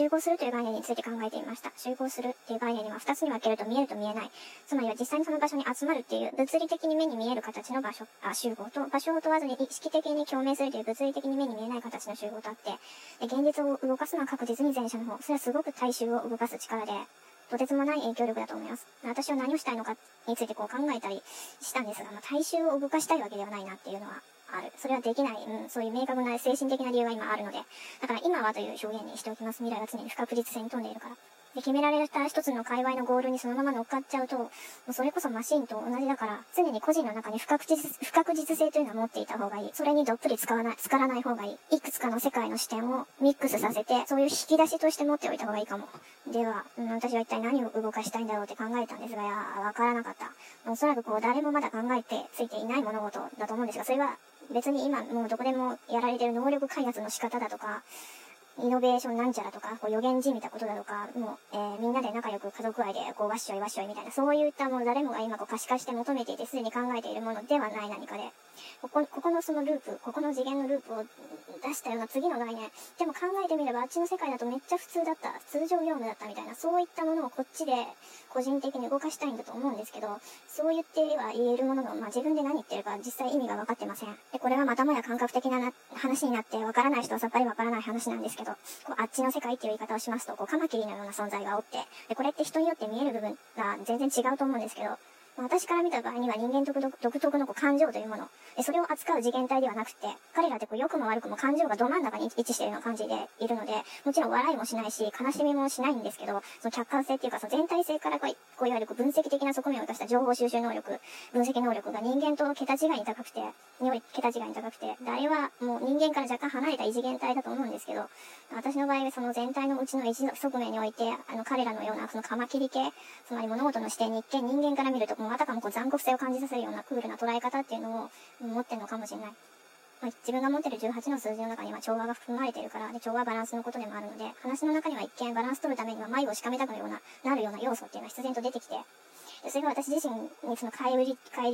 集合するという概念について考えていました。集合するという概念には2つに分けると見えると見えない。つまりは実際にその場所に集まるという物理的に目に見える形の集合と、場所を問わずに意識的に共鳴するという物理的に目に見えない形の集合とあって、現実を動かすのは確実に前者の方。それはすごく大衆を動かす力で、とてつもない影響力だと思います。私は何をしたいのかについてこう考えたりしたんですが、大衆を動かしたいわけではないなっていうのはある。それはできない、そういう明確な精神的な理由が今あるので、だから今はという表現にしておきます。未来は常に不確実性に富んでいるから。で、決められた一つの界隈のゴールにそのまま乗っかっちゃうと、もうそれこそマシンと同じだから、常に個人の中に不確実性というのは持っていた方がいい。それにどっぷり使わない方がいい。いくつかの世界の視点をミックスさせて、そういう引き出しとして持っておいた方がいいかも。では、私は一体何を動かしたいんだろうって考えたんですが、いや、わからなかった。おそらくこう、誰もまだ考えてついていない物事だと思うんですが、それは別に今もうどこでもやられてる能力開発の仕方だとか、イノベーションなんちゃらとか、こう予言じみたことだとか、もう、みんなで仲良く家族愛で、こう、わっしょいわっしょいみたいな、そういったもう誰もが今こう可視化して求めていて、すでに考えているものではない何かで、ここのそのループ、ここの次元のループを出したような次の概念、でも考えてみればあっちの世界だとめっちゃ普通だった、通常業務だったみたいな、そういったものをこっちで個人的に動かしたいんだと思うんですけど、そう言っては言えるものの、自分で何言ってるか実際意味が分かってません。で、これはまたもや感覚的な話になって、分からない人はさっぱり分からない話なんですけど、こうあっちの世界っていう言い方をしますと、こうカマキリのような存在がおって、で、これって人によって見える部分が全然違うと思うんですけど、私から見た場合には人間独特のこう感情というもの、それを扱う次元体ではなくて、彼らってこう良くも悪くも感情がど真ん中に位置しているような感じでいるので、もちろん笑いもしないし、悲しみもしないんですけど、その客観性っていうか、その全体性からこういわゆるこう分析的な側面を生かした情報収集能力、分析能力が人間と桁違いに高くて、誰はもう人間から若干離れた異次元体だと思うんですけど、私の場合はその全体のうちの一側面において、彼らのようなそのカマキリ系、つまり物事の視点に一見人間から見ると、あたかもこう残酷性を感じさせるようなクールな捉え方っていうのを持ってるのかもしれない。自分が持ってる18の数字の中には調和が含まれているから、で、調和はバランスのことでもあるので、話の中には一見バランス取るためには迷子をしかめたくなるような要素っていうのは必然と出てきて、それが私自身にその返り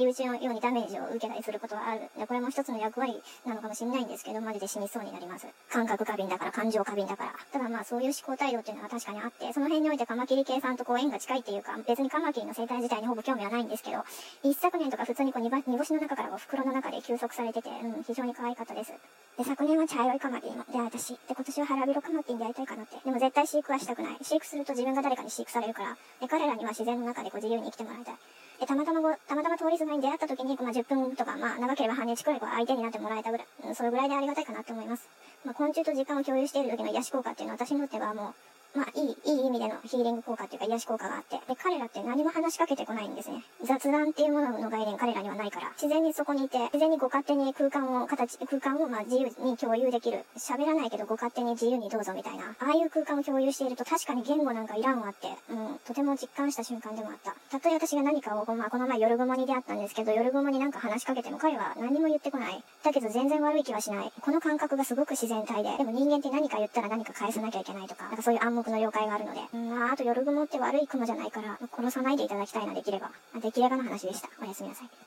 討ちのようにダメージを受けたりすることはある。で、これも一つの役割なのかもしれないんですけど、マジで死にそうになります。感覚過敏だから、感情過敏だから。ただそういう思考態度っていうのは確かにあって、その辺においてカマキリ系さんとこう縁が近いっていうか、別にカマキリの生態自体にほぼ興味はないんですけど、一昨年とか普通にこう煮干しの中からこう袋の中で休息されてて、非常に可愛かったです。で、昨年は茶色いカマキリに出会えたし、で、今年は腹黒カマキリに出会いたいかなって。でも絶対飼育はしたくない。飼育すると自分が誰かに飼育されるから、で、彼らには自然の中でこう自由にてもらいたい。で、たまたま通りすがりに出会った時に、10分とか、長ければ半日くらい相手になってもらえたぐらい、それぐらいでありがたいかなと思います。昆虫と時間を共有している時の癒し効果っていうのは私にとってはもう、いい意味でのヒーリング効果っていうか癒し効果があって。で、彼らって何も話しかけてこないんですね。雑談っていうものの概念彼らにはないから。自然にそこにいて、自然にご勝手に空間を自由に共有できる。喋らないけどご勝手に自由にどうぞみたいな。ああいう空間を共有していると確かに言語なんかいらんわって、とても実感した瞬間でもあった。たとえ私が何かを、この前夜雲に出会ったんですけど、夜雲になんか話しかけても彼は何も言ってこない。だけど全然悪い気はしない。この感覚がすごく自然体で。でも人間って何か言ったら何か返さなきゃいけないとか、なんかそういう暗黙の了解があるので。あと夜雲って悪い雲じゃないから、殺さないでいただきたいな、できれば。できればの話でした。おやすみなさい。